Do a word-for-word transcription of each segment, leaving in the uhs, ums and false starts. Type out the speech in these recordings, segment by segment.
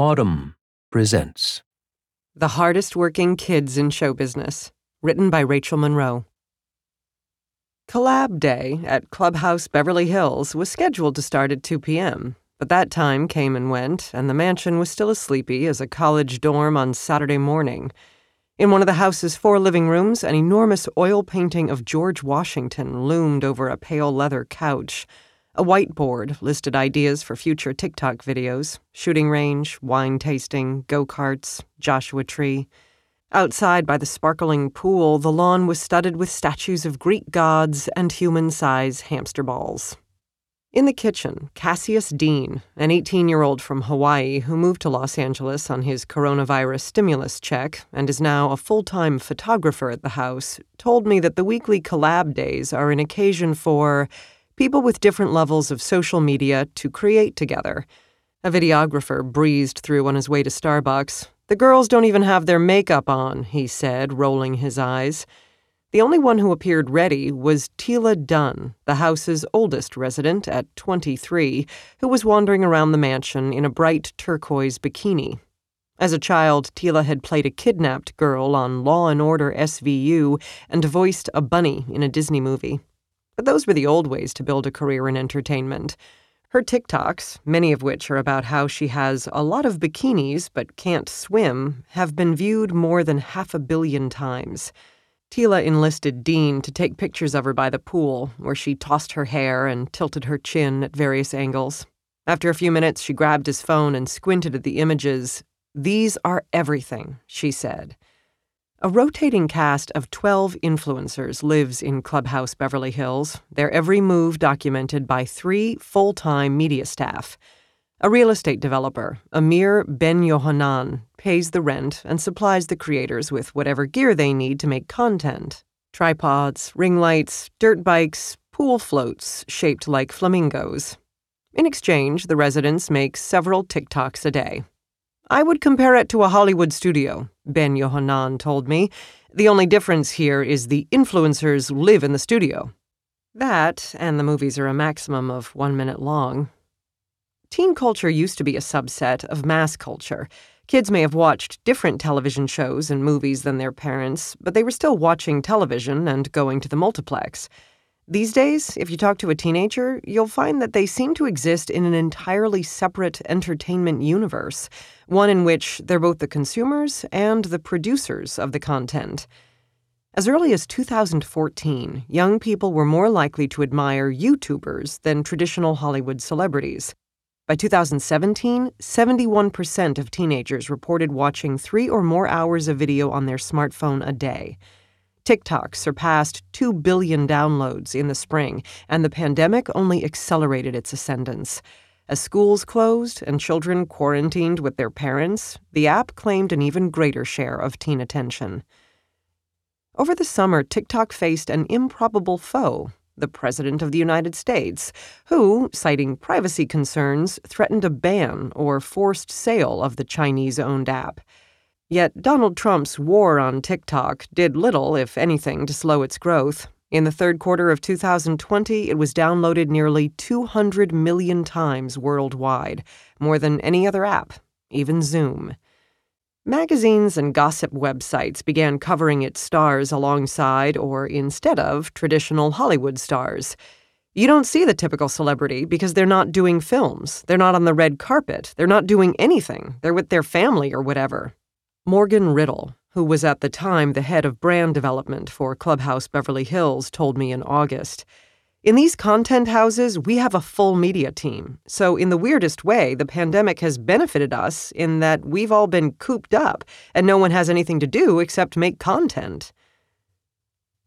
Autumn presents The Hardest Working Kids in Show Business, written by Rachel Monroe. Collab Day at Clubhouse Beverly Hills was scheduled to start at two p.m., but that time came and went, and the mansion was still as sleepy as a college dorm on Saturday morning. In one of the house's four living rooms, an enormous oil painting of George Washington loomed over a pale leather couch. A whiteboard listed ideas for future TikTok videos, shooting range, wine tasting, go-karts, Joshua Tree. Outside by the sparkling pool, the lawn was studded with statues of Greek gods and human-size hamster balls. In the kitchen, Cassius Dean, an eighteen-year-old from Hawaii who moved to Los Angeles on his coronavirus stimulus check and is now a full-time photographer at the house, told me that the weekly collab days are an occasion for people with different levels of social media to create together. A videographer breezed through on his way to Starbucks. The girls don't even have their makeup on, he said, rolling his eyes. The only one who appeared ready was Tyla Dunn, the house's oldest resident at twenty-three, who was wandering around the mansion in a bright turquoise bikini. As a child, Tyla had played a kidnapped girl on Law and Order S V U and voiced a bunny in a Disney movie. But those were the old ways to build a career in entertainment. Her TikToks, many of which are about how she has a lot of bikinis but can't swim, have been viewed more than half a billion times. Tyla enlisted Dean to take pictures of her by the pool, where she tossed her hair and tilted her chin at various angles. After a few minutes, she grabbed his phone and squinted at the images. "These are everything," she said. A rotating cast of twelve influencers lives in Clubhouse Beverly Hills, their every move documented by three full-time media staff. A real estate developer, Amir Ben Yohanan, pays the rent and supplies the creators with whatever gear they need to make content. Tripods, ring lights, dirt bikes, pool floats shaped like flamingos. In exchange, the residents make several TikToks a day. "I would compare it to a Hollywood studio," Ben Yohanan told me. "The only difference here is the influencers live in the studio." That, and the movies are a maximum of one minute long. Teen culture used to be a subset of mass culture. Kids may have watched different television shows and movies than their parents, but they were still watching television and going to the multiplex. These days, if you talk to a teenager, you'll find that they seem to exist in an entirely separate entertainment universe, one in which they're both the consumers and the producers of the content. As early as two thousand fourteen, young people were more likely to admire YouTubers than traditional Hollywood celebrities. By two thousand seventeen, seventy-one percent of teenagers reported watching three or more hours of video on their smartphone a day. TikTok surpassed two billion downloads in the spring, and the pandemic only accelerated its ascendance. As schools closed and children quarantined with their parents, the app claimed an even greater share of teen attention. Over the summer, TikTok faced an improbable foe, the President of the United States, who, citing privacy concerns, threatened a ban or forced sale of the Chinese-owned app. Yet Donald Trump's war on TikTok did little, if anything, to slow its growth. In the third quarter of two thousand twenty, it was downloaded nearly two hundred million times worldwide, more than any other app, even Zoom. Magazines and gossip websites began covering its stars alongside or instead of traditional Hollywood stars. You don't see the typical celebrity because they're not doing films, they're not on the red carpet, they're not doing anything, they're with their family or whatever. Morgan Riddle, who was at the time the head of brand development for Clubhouse Beverly Hills, told me in August, "In these content houses, we have a full media team. So in the weirdest way, the pandemic has benefited us in that we've all been cooped up and no one has anything to do except make content."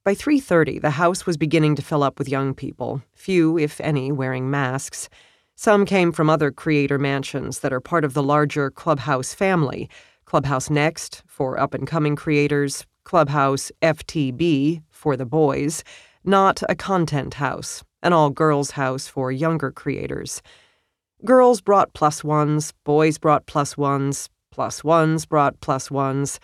By three thirty, the house was beginning to fill up with young people, few, if any, wearing masks. Some came from other creator mansions that are part of the larger Clubhouse family, Clubhouse Next, for up-and-coming creators, Clubhouse F T B, for the boys, Not a Content House, an all-girls house for younger creators. Girls brought plus ones, boys brought plus ones, plus ones brought plus ones.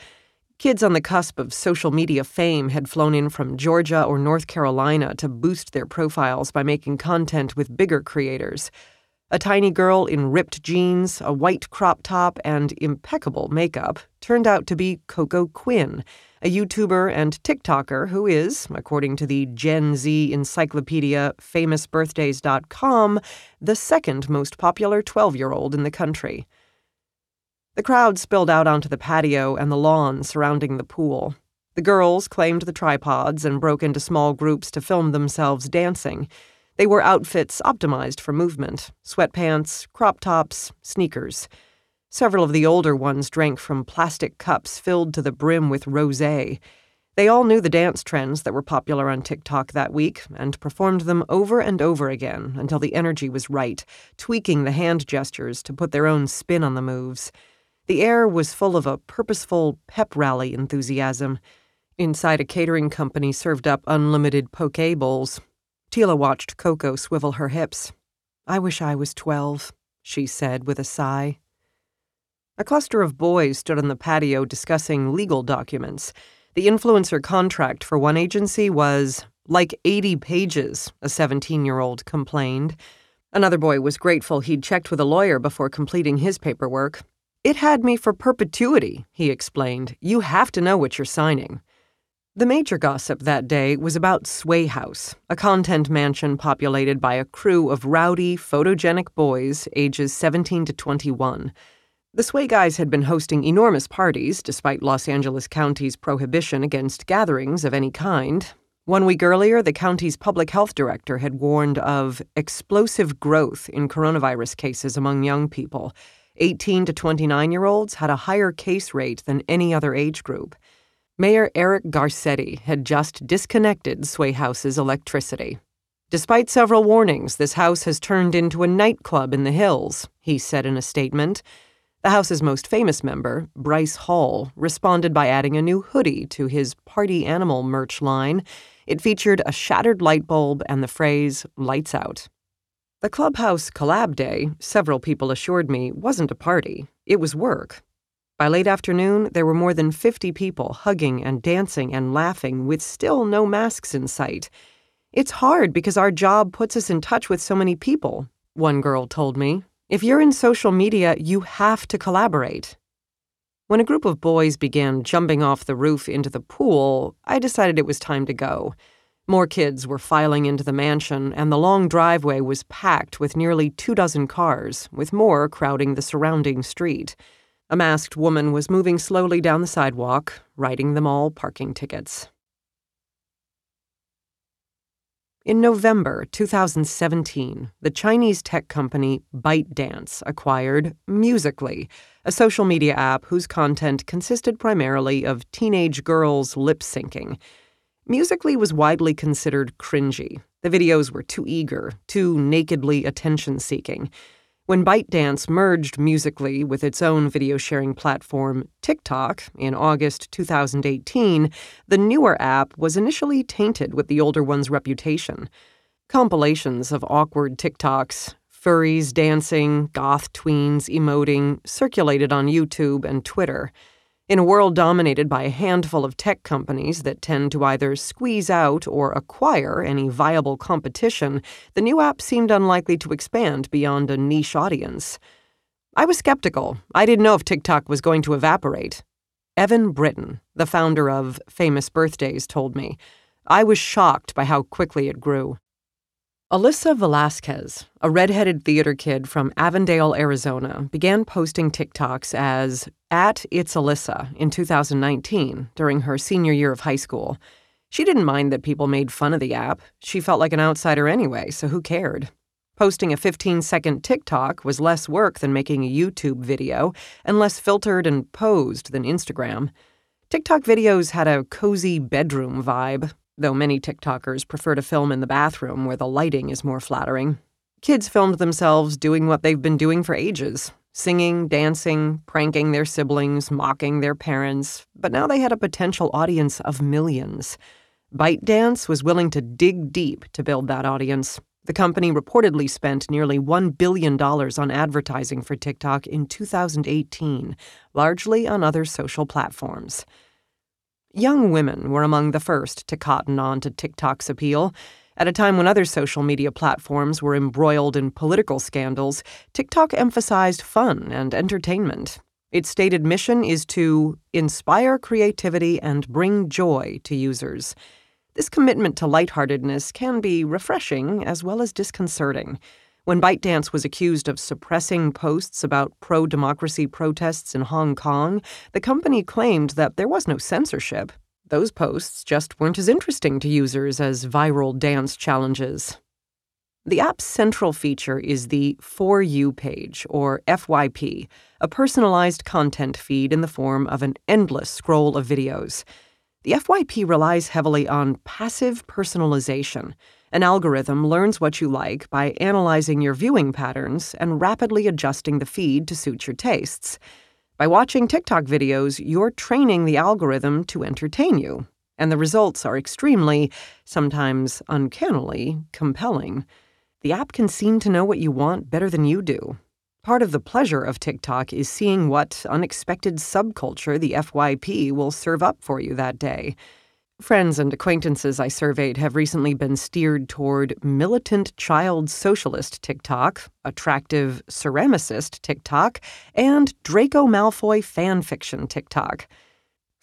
Kids on the cusp of social media fame had flown in from Georgia or North Carolina to boost their profiles by making content with bigger creators. A tiny girl in ripped jeans, a white crop top, and impeccable makeup turned out to be Coco Quinn, a YouTuber and TikToker who is, according to the Gen Z encyclopedia Famous Birthdays dot com, the second most popular twelve-year-old in the country. The crowd spilled out onto the patio and the lawn surrounding the pool. The girls claimed the tripods and broke into small groups to film themselves dancing. They wore outfits optimized for movement, sweatpants, crop tops, sneakers. Several of the older ones drank from plastic cups filled to the brim with rosé. They all knew the dance trends that were popular on TikTok that week and performed them over and over again until the energy was right, tweaking the hand gestures to put their own spin on the moves. The air was full of a purposeful pep rally enthusiasm. Inside, a catering company served up unlimited poke bowls. Tila watched Coco swivel her hips. "I wish I was twelve," she said with a sigh. A cluster of boys stood on the patio discussing legal documents. The influencer contract for one agency was like eighty pages, a seventeen-year-old complained. Another boy was grateful he'd checked with a lawyer before completing his paperwork. "It had me for perpetuity," he explained. "You have to know what you're signing." The major gossip that day was about Sway House, a content mansion populated by a crew of rowdy, photogenic boys ages seventeen to twenty-one. The Sway guys had been hosting enormous parties despite Los Angeles County's prohibition against gatherings of any kind. One week earlier, the county's public health director had warned of explosive growth in coronavirus cases among young people. eighteen to twenty-nine-year-olds had a higher case rate than any other age group. Mayor Eric Garcetti had just disconnected Sway House's electricity. "Despite several warnings, this house has turned into a nightclub in the hills," he said in a statement. The house's most famous member, Bryce Hall, responded by adding a new hoodie to his party animal merch line. It featured a shattered light bulb and the phrase, "lights out." The Clubhouse collab day, several people assured me, wasn't a party. It was work. By late afternoon, there were more than fifty people hugging and dancing and laughing with still no masks in sight. "It's hard because our job puts us in touch with so many people," one girl told me. "If you're in social media, you have to collaborate." When a group of boys began jumping off the roof into the pool, I decided it was time to go. More kids were filing into the mansion, and the long driveway was packed with nearly two dozen cars, with more crowding the surrounding street. A masked woman was moving slowly down the sidewalk, writing them all parking tickets. In November two thousand seventeen, the Chinese tech company ByteDance acquired Musical.ly, a social media app whose content consisted primarily of teenage girls lip-syncing. Musical.ly was widely considered cringy. The videos were too eager, too nakedly attention-seeking. When ByteDance merged Musical.ly with its own video-sharing platform, TikTok, in August two thousand eighteen, the newer app was initially tainted with the older one's reputation. Compilations of awkward TikToks, furries dancing, goth tweens emoting, circulated on YouTube and Twitter. In a world dominated by a handful of tech companies that tend to either squeeze out or acquire any viable competition, the new app seemed unlikely to expand beyond a niche audience. I was skeptical. I didn't know if TikTok was going to evaporate. Evan Britton, the founder of Famous Birthdays, told me, "I was shocked by how quickly it grew." Alyssa Velasquez, a redheaded theater kid from Avondale, Arizona, began posting TikToks as at It's Alyssa in two thousand nineteen during her senior year of high school. She didn't mind that people made fun of the app. She felt like an outsider anyway, so who cared? Posting a fifteen-second TikTok was less work than making a YouTube video and less filtered and posed than Instagram. TikTok videos had a cozy bedroom vibe, though many TikTokers prefer to film in the bathroom where the lighting is more flattering. Kids filmed themselves doing what they've been doing for ages, singing, dancing, pranking their siblings, mocking their parents, but now they had a potential audience of millions. ByteDance was willing to dig deep to build that audience. The company reportedly spent nearly one billion dollars on advertising for TikTok in two thousand eighteen, largely on other social platforms. Young women were among the first to cotton on to TikTok's appeal. At a time when other social media platforms were embroiled in political scandals, TikTok emphasized fun and entertainment. Its stated mission is to inspire creativity and bring joy to users. This commitment to lightheartedness can be refreshing as well as disconcerting. When ByteDance was accused of suppressing posts about pro-democracy protests in Hong Kong, the company claimed that there was no censorship. Those posts just weren't as interesting to users as viral dance challenges. The app's central feature is the For You page, or F Y P, a personalized content feed in the form of an endless scroll of videos. The F Y P relies heavily on passive personalization. An algorithm learns what you like by analyzing your viewing patterns and rapidly adjusting the feed to suit your tastes. By watching TikTok videos, you're training the algorithm to entertain you, and the results are extremely, sometimes uncannily, compelling. The app can seem to know what you want better than you do. Part of the pleasure of TikTok is seeing what unexpected subculture the F Y P will serve up for you that day. Friends and acquaintances I surveyed have recently been steered toward militant child socialist TikTok, attractive ceramicist TikTok, and Draco Malfoy fanfiction TikTok.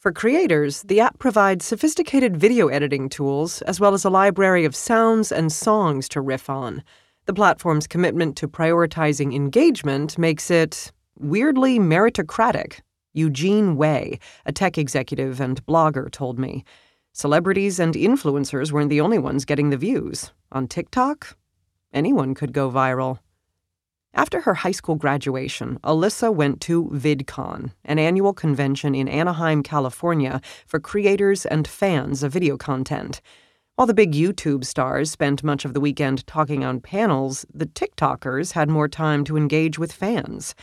For creators, the app provides sophisticated video editing tools as well as a library of sounds and songs to riff on. The platform's commitment to prioritizing engagement makes it weirdly meritocratic, Eugene Wei, a tech executive and blogger, told me. Celebrities and influencers weren't the only ones getting the views. On TikTok, anyone could go viral. After her high school graduation, Alyssa went to VidCon, an annual convention in Anaheim, California, for creators and fans of video content. While the big YouTube stars spent much of the weekend talking on panels, the TikTokers had more time to engage with fans.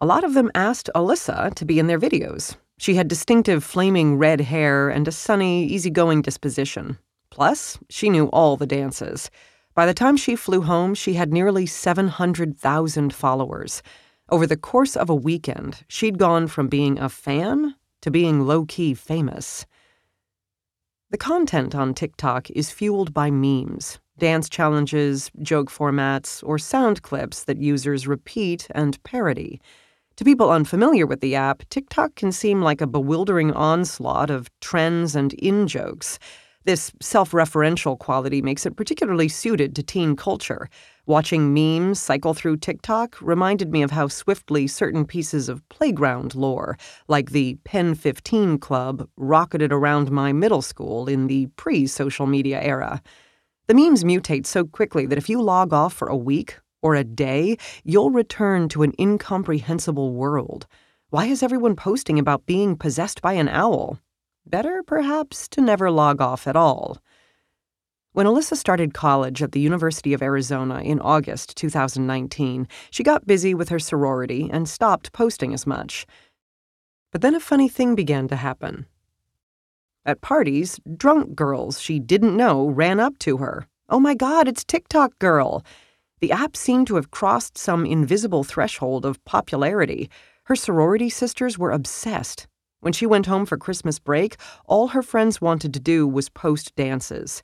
A lot of them asked Alyssa to be in their videos. She had distinctive flaming red hair and a sunny, easygoing disposition. Plus, she knew all the dances. By the time she flew home, she had nearly seven hundred thousand followers. Over the course of a weekend, she'd gone from being a fan to being low-key famous. The content on TikTok is fueled by memes, dance challenges, joke formats, or sound clips that users repeat and parody. To people unfamiliar with the app, TikTok can seem like a bewildering onslaught of trends and in-jokes. This self-referential quality makes it particularly suited to teen culture. Watching memes cycle through TikTok reminded me of how swiftly certain pieces of playground lore, like the Pen fifteen Club, rocketed around my middle school in the pre-social media era. The memes mutate so quickly that if you log off for a week, or a day, you'll return to an incomprehensible world. Why is everyone posting about being possessed by an owl? Better, perhaps, to never log off at all. When Alyssa started college at the University of Arizona in August two thousand nineteen, she got busy with her sorority and stopped posting as much. But then a funny thing began to happen. At parties, drunk girls she didn't know ran up to her. "Oh my God, it's TikTok girl!" The app seemed to have crossed some invisible threshold of popularity. Her sorority sisters were obsessed. When she went home for Christmas break, all her friends wanted to do was post dances.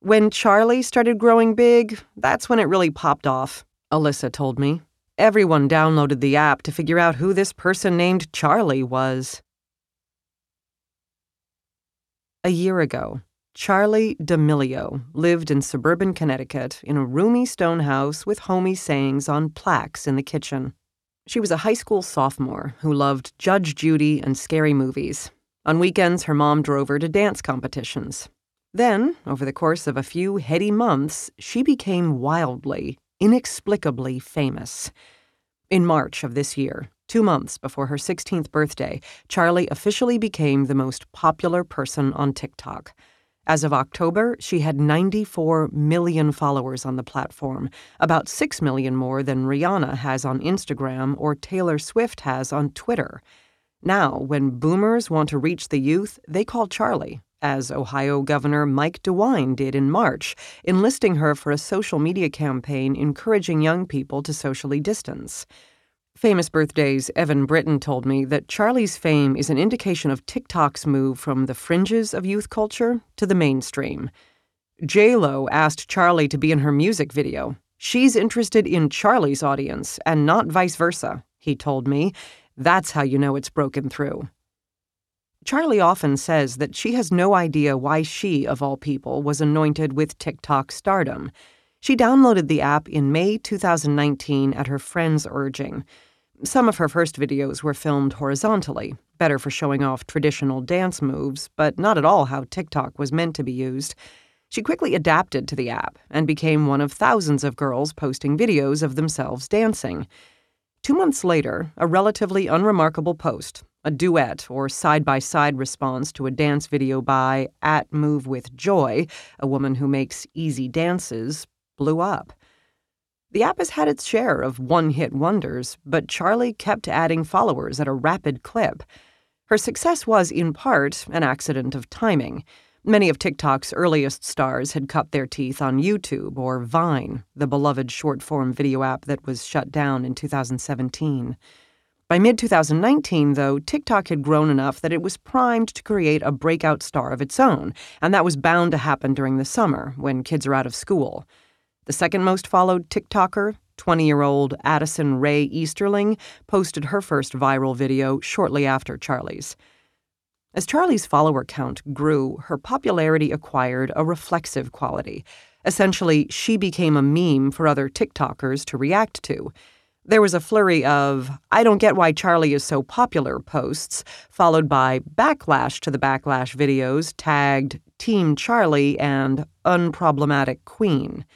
"When Charli started growing big, that's when it really popped off," Alyssa told me. "Everyone downloaded the app to figure out who this person named Charli was." A year ago, Charli D'Amelio lived in suburban Connecticut in a roomy stone house with homey sayings on plaques in the kitchen. She was a high school sophomore who loved Judge Judy and scary movies. On weekends, her mom drove her to dance competitions. Then, over the course of a few heady months, she became wildly, inexplicably famous. In March of this year, two months before her sixteenth birthday, Charli officially became the most popular person on TikTok. As of October, she had ninety-four million followers on the platform, about six million more than Rihanna has on Instagram or Taylor Swift has on Twitter. Now, when boomers want to reach the youth, they call Charli, as Ohio Governor Mike DeWine did in March, enlisting her for a social media campaign encouraging young people to socially distance. Famous Birthdays' Evan Britton told me that Charli's fame is an indication of TikTok's move from the fringes of youth culture to the mainstream. J Lo asked Charli to be in her music video. She's interested in Charli's audience and not vice versa, he told me. That's how you know it's broken through. Charli often says that she has no idea why she, of all people, was anointed with TikTok stardom. She downloaded the app in May two thousand nineteen at her friend's urging. Some of her first videos were filmed horizontally, better for showing off traditional dance moves, but not at all how TikTok was meant to be used. She quickly adapted to the app and became one of thousands of girls posting videos of themselves dancing. Two months later, a relatively unremarkable post, a duet or side-by-side response to a dance video by at Move With Joy, a woman who makes easy dances, blew up. The app has had its share of one-hit wonders, but Charli kept adding followers at a rapid clip. Her success was, in part, an accident of timing. Many of TikTok's earliest stars had cut their teeth on YouTube or Vine, the beloved short-form video app that was shut down in two thousand seventeen. By mid two thousand nineteen, though, TikTok had grown enough that it was primed to create a breakout star of its own, and that was bound to happen during the summer, when kids are out of school. The second most followed TikToker, twenty-year-old Addison Ray Easterling, posted her first viral video shortly after Charli's. As Charli's follower count grew, her popularity acquired a reflexive quality. Essentially, she became a meme for other TikTokers to react to. There was a flurry of, I don't get why Charli is so popular posts, followed by backlash to the backlash videos tagged Team Charli and Unproblematic Queen.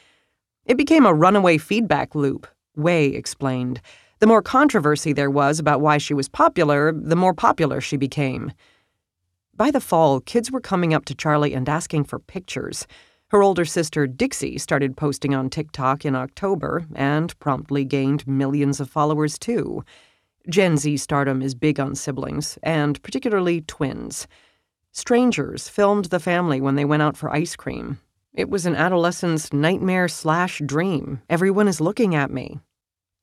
It became a runaway feedback loop, Way explained. The more controversy there was about why she was popular, the more popular she became. By the fall, kids were coming up to Charli and asking for pictures. Her older sister, Dixie, started posting on TikTok in October and promptly gained millions of followers, too. Gen Z stardom is big on siblings, and particularly twins. Strangers filmed the family when they went out for ice cream. It was an adolescent's nightmare slash dream. Everyone is looking at me.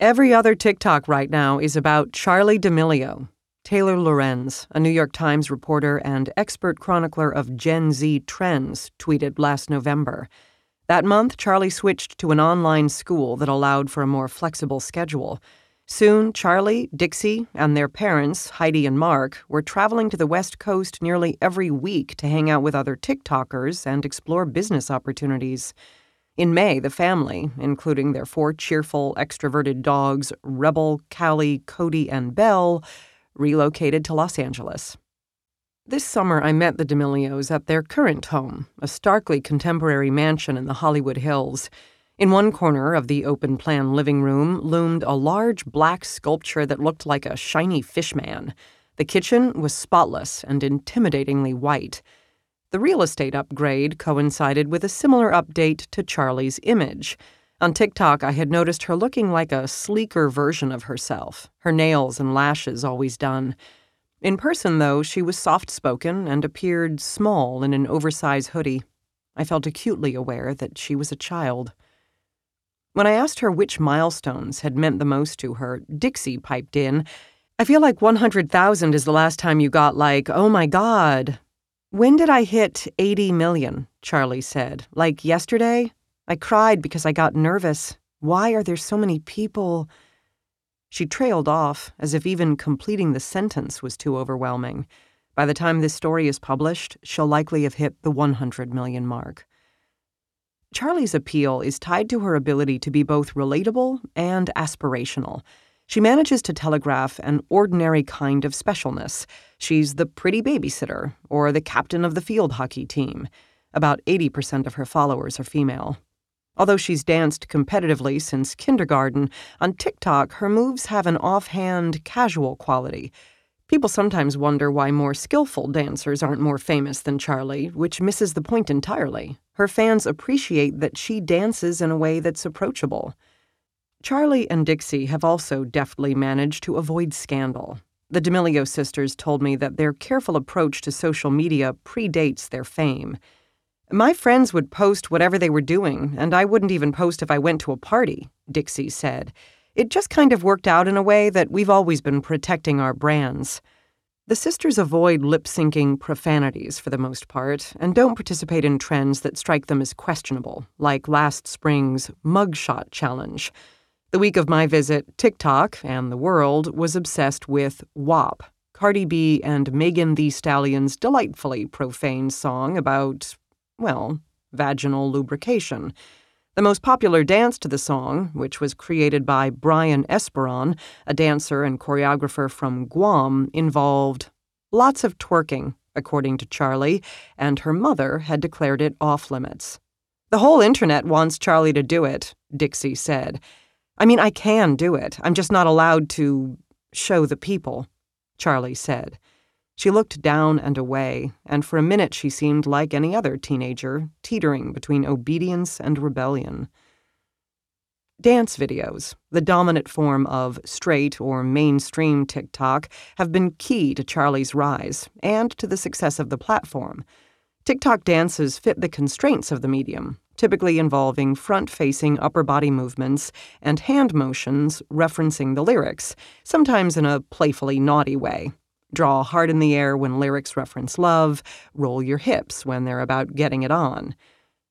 Every other TikTok right now is about Charli D'Amelio. Taylor Lorenz, a New York Times reporter and expert chronicler of Gen Z trends, tweeted last November. That month, Charli switched to an online school that allowed for a more flexible schedule. Soon, Charli, Dixie, and their parents, Heidi and Mark, were traveling to the West Coast nearly every week to hang out with other TikTokers and explore business opportunities. In May, the family, including their four cheerful, extroverted dogs, Rebel, Callie, Cody, and Belle, relocated to Los Angeles. This summer, I met the D'Amelios at their current home, a starkly contemporary mansion in the Hollywood Hills. In one corner of the open-plan living room loomed a large black sculpture that looked like a shiny fishman. The kitchen was spotless and intimidatingly white. The real estate upgrade coincided with a similar update to Charli's image. On TikTok, I had noticed her looking like a sleeker version of herself, her nails and lashes always done. In person, though, she was soft-spoken and appeared small in an oversized hoodie. I felt acutely aware that she was a child. When I asked her which milestones had meant the most to her, Dixie piped in, I feel like one hundred thousand is the last time you got like, oh my God. When did I hit eighty million, Charli said, like yesterday? I cried because I got nervous. Why are there so many people? She trailed off, as if even completing the sentence was too overwhelming. By the time this story is published, she'll likely have hit the one hundred million mark. Charli's appeal is tied to her ability to be both relatable and aspirational. She manages to telegraph an ordinary kind of specialness. She's the pretty babysitter, or the captain of the field hockey team. About eighty percent of her followers are female. Although she's danced competitively since kindergarten, on TikTok, her moves have an offhand, casual quality. People sometimes wonder why more skillful dancers aren't more famous than Charli, which misses the point entirely. Her fans appreciate that she dances in a way that's approachable. Charli and Dixie have also deftly managed to avoid scandal. The D'Amelio sisters told me that their careful approach to social media predates their fame. My friends would post whatever they were doing, and I wouldn't even post if I went to a party, Dixie said. It just kind of worked out in a way that we've always been protecting our brands. The sisters avoid lip-syncing profanities for the most part and don't participate in trends that strike them as questionable, like last spring's mugshot challenge. The week of my visit, TikTok and the world was obsessed with W A P, Cardi B and Megan Thee Stallion's delightfully profane song about, well, vaginal lubrication. The most popular dance to the song, which was created by Brian Esperon, a dancer and choreographer from Guam, involved lots of twerking, according to Charli, and her mother had declared it off-limits. The whole internet wants Charli to do it, Dixie said. I mean, I can do it. I'm just not allowed to show the people, Charli said. She looked down and away, and for a minute she seemed like any other teenager, teetering between obedience and rebellion. Dance videos, the dominant form of straight or mainstream TikTok, have been key to Charli's rise and to the success of the platform. TikTok dances fit the constraints of the medium, typically involving front-facing upper body movements and hand motions referencing the lyrics, sometimes in a playfully naughty way. Draw hard in the air when lyrics reference love, roll your hips when they're about getting it on.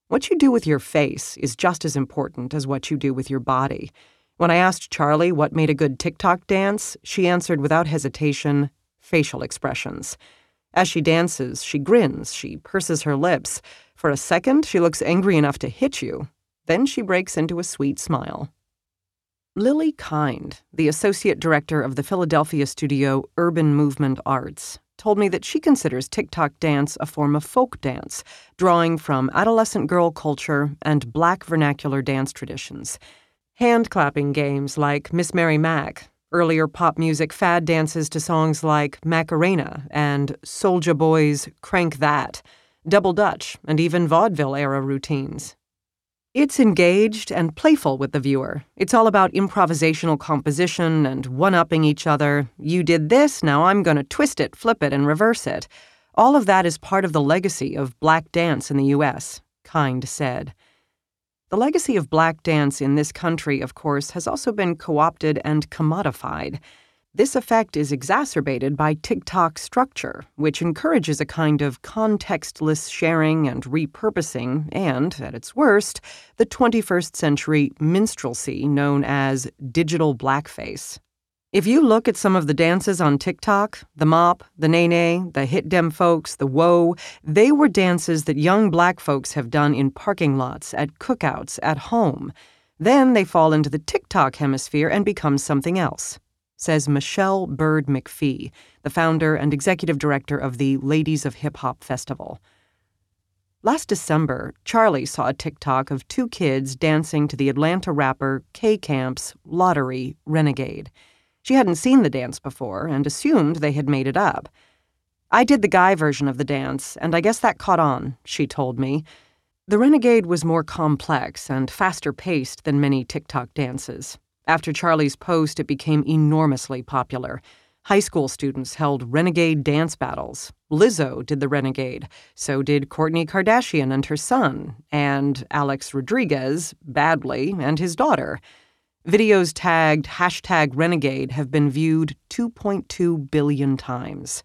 What you do with your face is just as important as what you do with your body. When I asked Charli what made a good TikTok dance, she answered without hesitation, facial expressions. As she dances, she grins, she purses her lips. For a second, she looks angry enough to hit you. Then she breaks into a sweet smile. Lily Kind, the associate director of the Philadelphia studio Urban Movement Arts, told me that she considers TikTok dance a form of folk dance, drawing from adolescent girl culture and Black vernacular dance traditions. Hand-clapping games like Miss Mary Mac, earlier pop music fad dances to songs like Macarena and Soulja Boy's Crank That, Double Dutch, and even vaudeville-era routines. It's engaged and playful with the viewer. It's all about improvisational composition and one-upping each other. You did this, now I'm going to twist it, flip it, and reverse it. All of that is part of the legacy of Black dance in the U S, Kind said. The legacy of Black dance in this country, of course, has also been co-opted and commodified. This effect is exacerbated by TikTok structure, which encourages a kind of contextless sharing and repurposing and, at its worst, the twenty-first century minstrelsy known as digital blackface. If you look at some of the dances on TikTok, the mop, the nene, the hit dem folks, the woe, they were dances that young Black folks have done in parking lots, at cookouts, at home. Then they fall into the TikTok hemisphere and become something else, says Michelle Bird McPhee, the founder and executive director of the Ladies of Hip Hop Festival. Last December, Charli saw a TikTok of two kids dancing to the Atlanta rapper K-Camp's Lottery Renegade. She hadn't seen the dance before and assumed they had made it up. I did the guy version of the dance, and I guess that caught on, she told me. The Renegade was more complex and faster paced than many TikTok dances. After Charli's post, it became enormously popular. High school students held renegade dance battles. Lizzo did the renegade. So did Kourtney Kardashian and her son, and Alex Rodriguez, badly, and his daughter. Videos tagged hashtag renegade have been viewed two point two billion times.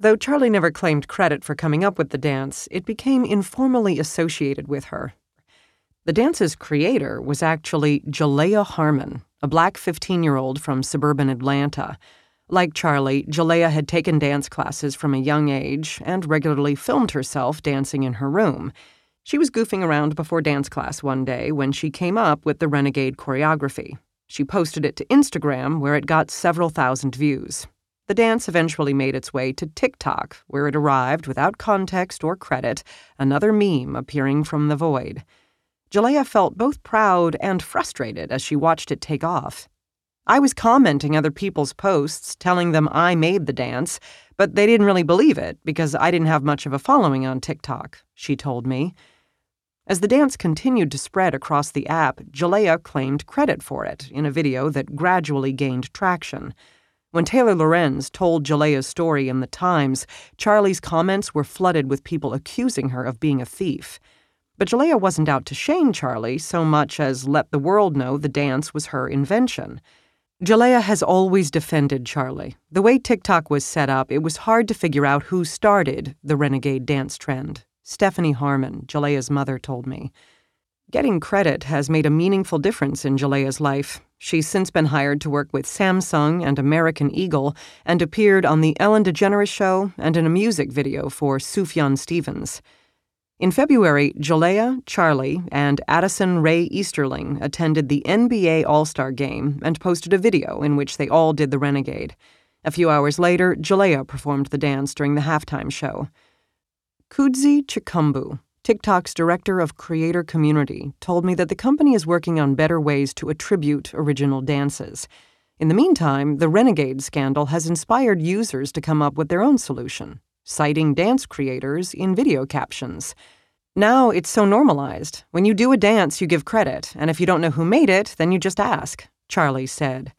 Though Charli never claimed credit for coming up with the dance, it became informally associated with her. The dance's creator was actually Jalaiah Harmon, a Black fifteen-year-old from suburban Atlanta. Like Charli, Jalaiah had taken dance classes from a young age and regularly filmed herself dancing in her room. She was goofing around before dance class one day when she came up with the renegade choreography. She posted it to Instagram, where it got several thousand views. The dance eventually made its way to TikTok, where it arrived without context or credit, another meme appearing from the void. Jalaiah felt both proud and frustrated as she watched it take off. I was commenting other people's posts, telling them I made the dance, but they didn't really believe it because I didn't have much of a following on TikTok, she told me. As the dance continued to spread across the app, Jalaiah claimed credit for it in a video that gradually gained traction. When Taylor Lorenz told Jalaiah's story in The Times, Charli's comments were flooded with people accusing her of being a thief. But Jalaiah wasn't out to shame Charli so much as let the world know the dance was her invention. Jalaiah has always defended Charli. The way TikTok was set up, it was hard to figure out who started the renegade dance trend. Stephanie Harmon, Jalaiah's mother, told me. Getting credit has made a meaningful difference in Jalaiah's life. She's since been hired to work with Samsung and American Eagle and appeared on The Ellen DeGeneres Show and in a music video for Sufjan Stevens. In February, Jalaiah, Charli, and Addison Ray Easterling attended the N B A All-Star Game and posted a video in which they all did the renegade. A few hours later, Jalaiah performed the dance during the halftime show. Kudzi Chikumbu, TikTok's director of creator community, told me that the company is working on better ways to attribute original dances. In the meantime, the renegade scandal has inspired users to come up with their own solution, citing dance creators in video captions. Now it's so normalized. When you do a dance, you give credit, and if you don't know who made it, then you just ask, Charli said.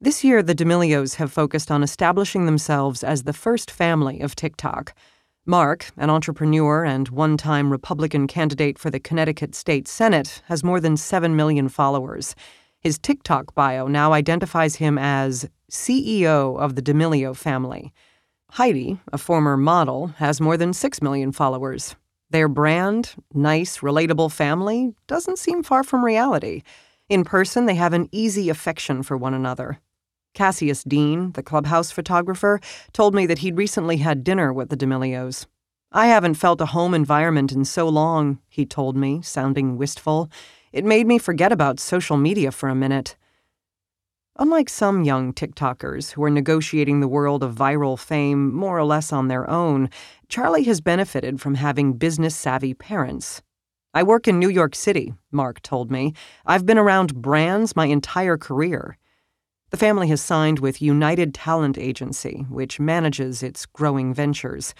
This year, the D'Amelios have focused on establishing themselves as the first family of TikTok. Mark, an entrepreneur and one-time Republican candidate for the Connecticut State Senate, has more than seven million followers. His TikTok bio now identifies him as C E O of the D'Amelio family. Heidi, a former model, has more than six million followers. Their brand, nice, relatable family, doesn't seem far from reality. In person, they have an easy affection for one another. Cassius Dean, the Clubhouse photographer, told me that he'd recently had dinner with the D'Amelios. "I haven't felt a home environment in so long," he told me, sounding wistful. "It made me forget about social media for a minute." Unlike some young TikTokers who are negotiating the world of viral fame more or less on their own, Charli has benefited from having business-savvy parents. "I work in New York City," Mark told me. "I've been around brands my entire career." The family has signed with United Talent Agency, which manages its growing ventures.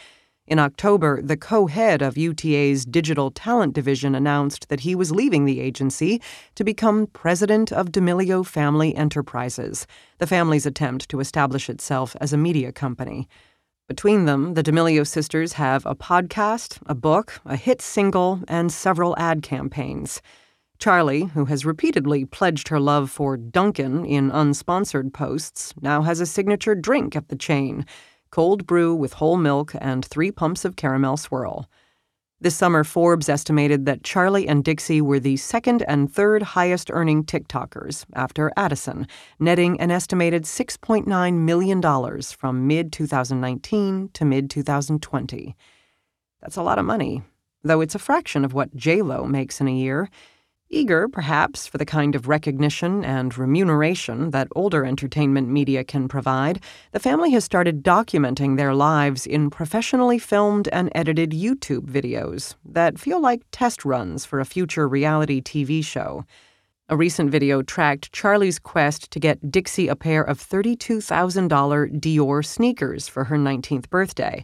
In October, the co-head of U T A's digital talent division announced that he was leaving the agency to become president of D'Amelio Family Enterprises, the family's attempt to establish itself as a media company. Between them, the D'Amelio sisters have a podcast, a book, a hit single, and several ad campaigns. Charli, who has repeatedly pledged her love for Dunkin' in unsponsored posts, now has a signature drink at the chain— cold brew with whole milk and three pumps of caramel swirl. This summer, Forbes estimated that Charli and Dixie were the second and third highest-earning TikTokers after Addison, netting an estimated six point nine million dollars from mid twenty nineteen to mid twenty twenty. That's a lot of money, though it's a fraction of what J Lo makes in a year. Eager, perhaps, for the kind of recognition and remuneration that older entertainment media can provide, the family has started documenting their lives in professionally filmed and edited YouTube videos that feel like test runs for a future reality T V show. A recent video tracked Charli's quest to get Dixie a pair of thirty-two thousand dollars Dior sneakers for her nineteenth birthday.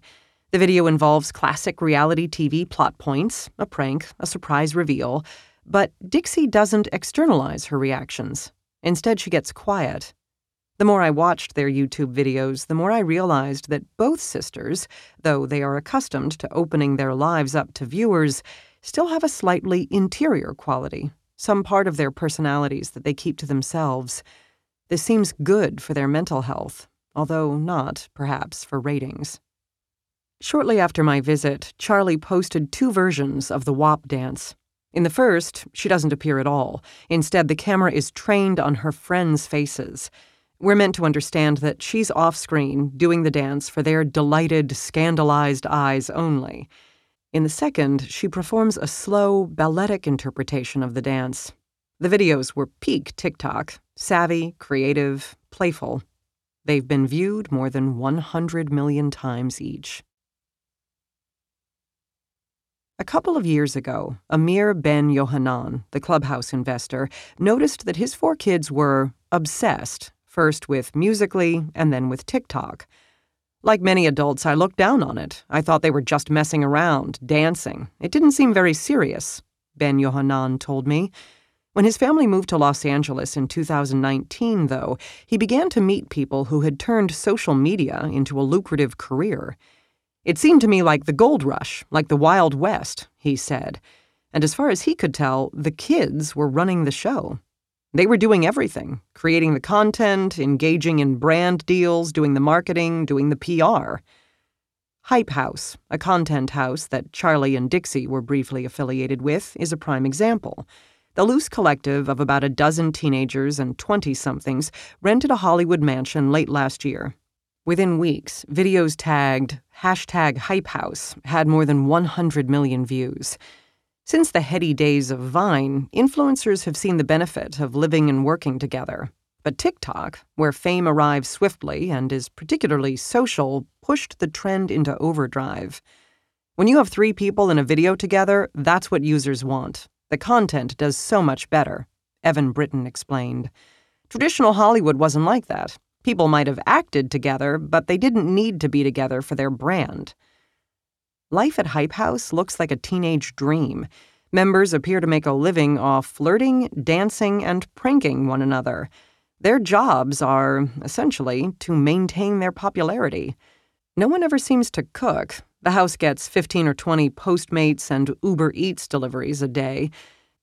The video involves classic reality T V plot points, a prank, a surprise reveal— but Dixie doesn't externalize her reactions. Instead, she gets quiet. The more I watched their YouTube videos, the more I realized that both sisters, though they are accustomed to opening their lives up to viewers, still have a slightly interior quality, some part of their personalities that they keep to themselves. This seems good for their mental health, although not, perhaps, for ratings. Shortly after my visit, Charli posted two versions of the W A P dance. In the first, she doesn't appear at all. Instead, the camera is trained on her friends' faces. We're meant to understand that she's off-screen, doing the dance for their delighted, scandalized eyes only. In the second, she performs a slow, balletic interpretation of the dance. The videos were peak TikTok, savvy, creative, playful. They've been viewed more than one hundred million times each. A couple of years ago, Amir Ben Yohanan, the Clubhouse investor, noticed that his four kids were obsessed, first with Musical.ly and then with TikTok. Like many adults, I looked down on it. I thought they were just messing around, dancing. It didn't seem very serious, Ben Yohanan told me. When his family moved to Los Angeles in two thousand nineteen, though, he began to meet people who had turned social media into a lucrative career. It seemed to me like the gold rush, like the Wild West, he said. And as far as he could tell, the kids were running the show. They were doing everything, creating the content, engaging in brand deals, doing the marketing, doing the P R. Hype House, a content house that Charli and Dixie were briefly affiliated with, is a prime example. The loose collective of about a dozen teenagers and twenty-somethings rented a Hollywood mansion late last year. Within weeks, videos tagged hashtag Hype House had more than one hundred million views. Since the heady days of Vine, influencers have seen the benefit of living and working together. But TikTok, where fame arrives swiftly and is particularly social, pushed the trend into overdrive. When you have three people in a video together, that's what users want. The content does so much better, Evan Britton explained. Traditional Hollywood wasn't like that. People might have acted together, but they didn't need to be together for their brand. Life at Hype House looks like a teenage dream. Members appear to make a living off flirting, dancing, and pranking one another. Their jobs are, essentially, to maintain their popularity. No one ever seems to cook. The house gets fifteen or twenty Postmates and Uber Eats deliveries a day.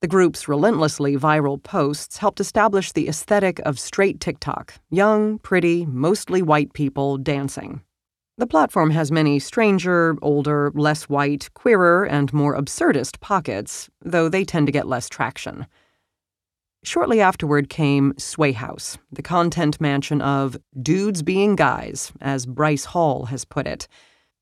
The group's relentlessly viral posts helped establish the aesthetic of straight TikTok, young, pretty, mostly white people dancing. The platform has many stranger, older, less white, queerer, and more absurdist pockets, though they tend to get less traction. Shortly afterward came Sway House, the content mansion of dudes being guys, as Bryce Hall has put it.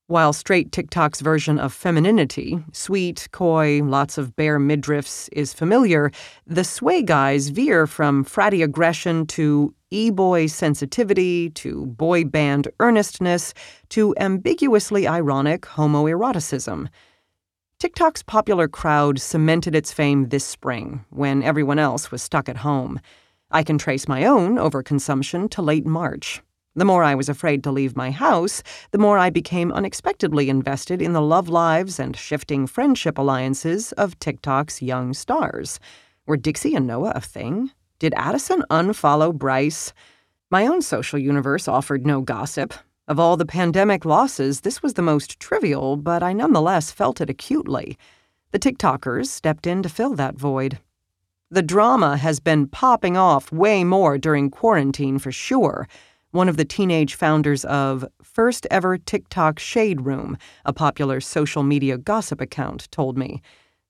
While straight TikTok's version of femininity, sweet, coy, lots of bare midriffs, is familiar, the Sway guys veer from fratty aggression to e-boy sensitivity, to boy band earnestness, to ambiguously ironic homoeroticism. TikTok's popular crowd cemented its fame this spring, when everyone else was stuck at home. I can trace my own overconsumption to late March. The more I was afraid to leave my house, the more I became unexpectedly invested in the love lives and shifting friendship alliances of TikTok's young stars. Were Dixie and Noah a thing? Did Addison unfollow Bryce? My own social universe offered no gossip. Of all the pandemic losses, this was the most trivial, but I nonetheless felt it acutely. The TikTokers stepped in to fill that void. The drama has been popping off way more during quarantine for sure. One of the teenage founders of First Ever TikTok Shade Room, a popular social media gossip account, told me.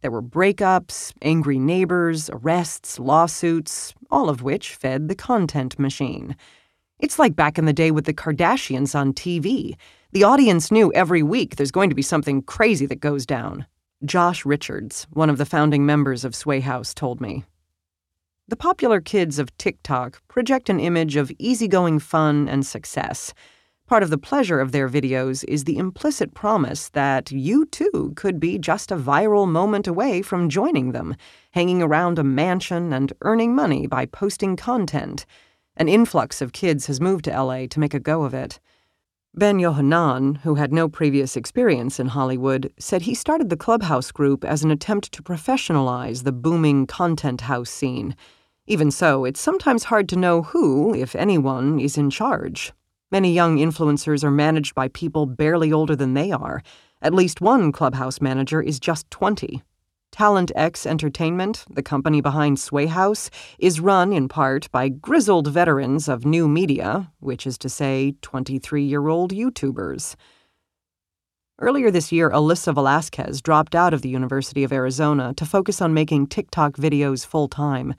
There were breakups, angry neighbors, arrests, lawsuits, all of which fed the content machine. It's like back in the day with the Kardashians on T V. The audience knew every week there's going to be something crazy that goes down. Josh Richards, one of the founding members of Sway House, told me. The popular kids of TikTok project an image of easygoing fun and success. Part of the pleasure of their videos is the implicit promise that you too could be just a viral moment away from joining them, hanging around a mansion and earning money by posting content. An influx of kids has moved to L A to make a go of it. Ben Yohanan, who had no previous experience in Hollywood, said he started the Clubhouse group as an attempt to professionalize the booming content house scene. Even so, it's sometimes hard to know who, if anyone, is in charge. Many young influencers are managed by people barely older than they are. At least one Clubhouse manager is just twenty. Talent X Entertainment, the company behind Sway House, is run in part by grizzled veterans of new media, which is to say twenty-three-year-old YouTubers. Earlier this year, Alyssa Velasquez dropped out of the University of Arizona to focus on making TikTok videos full-time.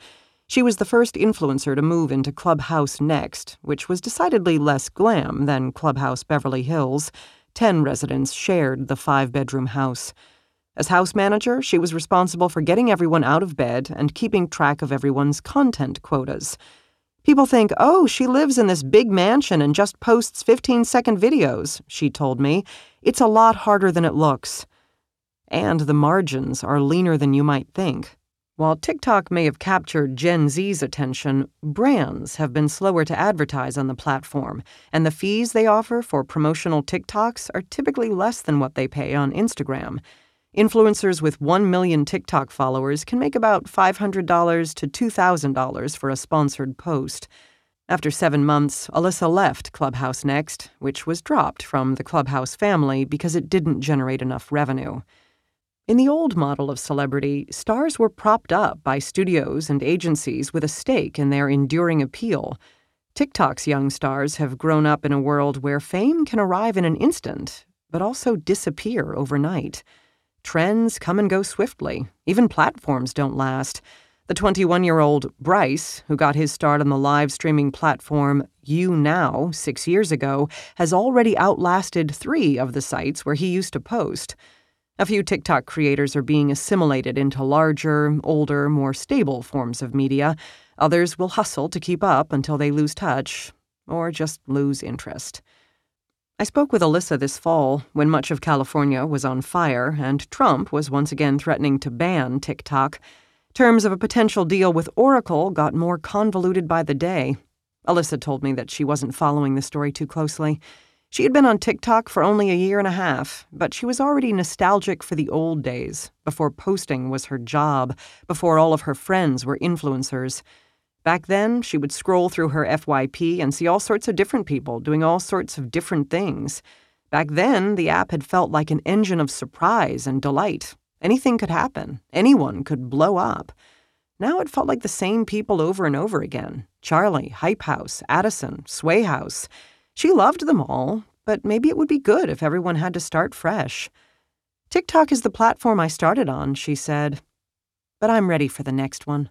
She was the first influencer to move into Clubhouse Next, which was decidedly less glam than Clubhouse Beverly Hills. Ten residents shared the five-bedroom house. As house manager, she was responsible for getting everyone out of bed and keeping track of everyone's content quotas. People think, oh, she lives in this big mansion and just posts fifteen-second videos, she told me. It's a lot harder than it looks. And the margins are leaner than you might think. While TikTok may have captured Gen Z's attention, brands have been slower to advertise on the platform, and the fees they offer for promotional TikToks are typically less than what they pay on Instagram. Influencers with one million TikTok followers can make about five hundred dollars to two thousand dollars for a sponsored post. After seven months, Alyssa left Clubhouse Next, which was dropped from the Clubhouse family because it didn't generate enough revenue. In the old model of celebrity, stars were propped up by studios and agencies with a stake in their enduring appeal. TikTok's young stars have grown up in a world where fame can arrive in an instant, but also disappear overnight. Trends come and go swiftly. Even platforms don't last. The twenty-one-year-old Bryce, who got his start on the live streaming platform YouNow six years ago, has already outlasted three of the sites where he used to post. A few TikTok creators are being assimilated into larger, older, more stable forms of media. Others will hustle to keep up until they lose touch or just lose interest. I spoke with Alyssa this fall when much of California was on fire and Trump was once again threatening to ban TikTok. Terms of a potential deal with Oracle got more convoluted by the day. Alyssa told me that she wasn't following the story too closely. She had been on TikTok for only a year and a half, but she was already nostalgic for the old days, before posting was her job, before all of her friends were influencers. Back then, she would scroll through her F Y P and see all sorts of different people doing all sorts of different things. Back then, the app had felt like an engine of surprise and delight. Anything could happen. Anyone could blow up. Now it felt like the same people over and over again. Charli, Hype House, Addison, Sway House. She loved them all, but maybe it would be good if everyone had to start fresh. TikTok is the platform I started on, she said. But I'm ready for the next one.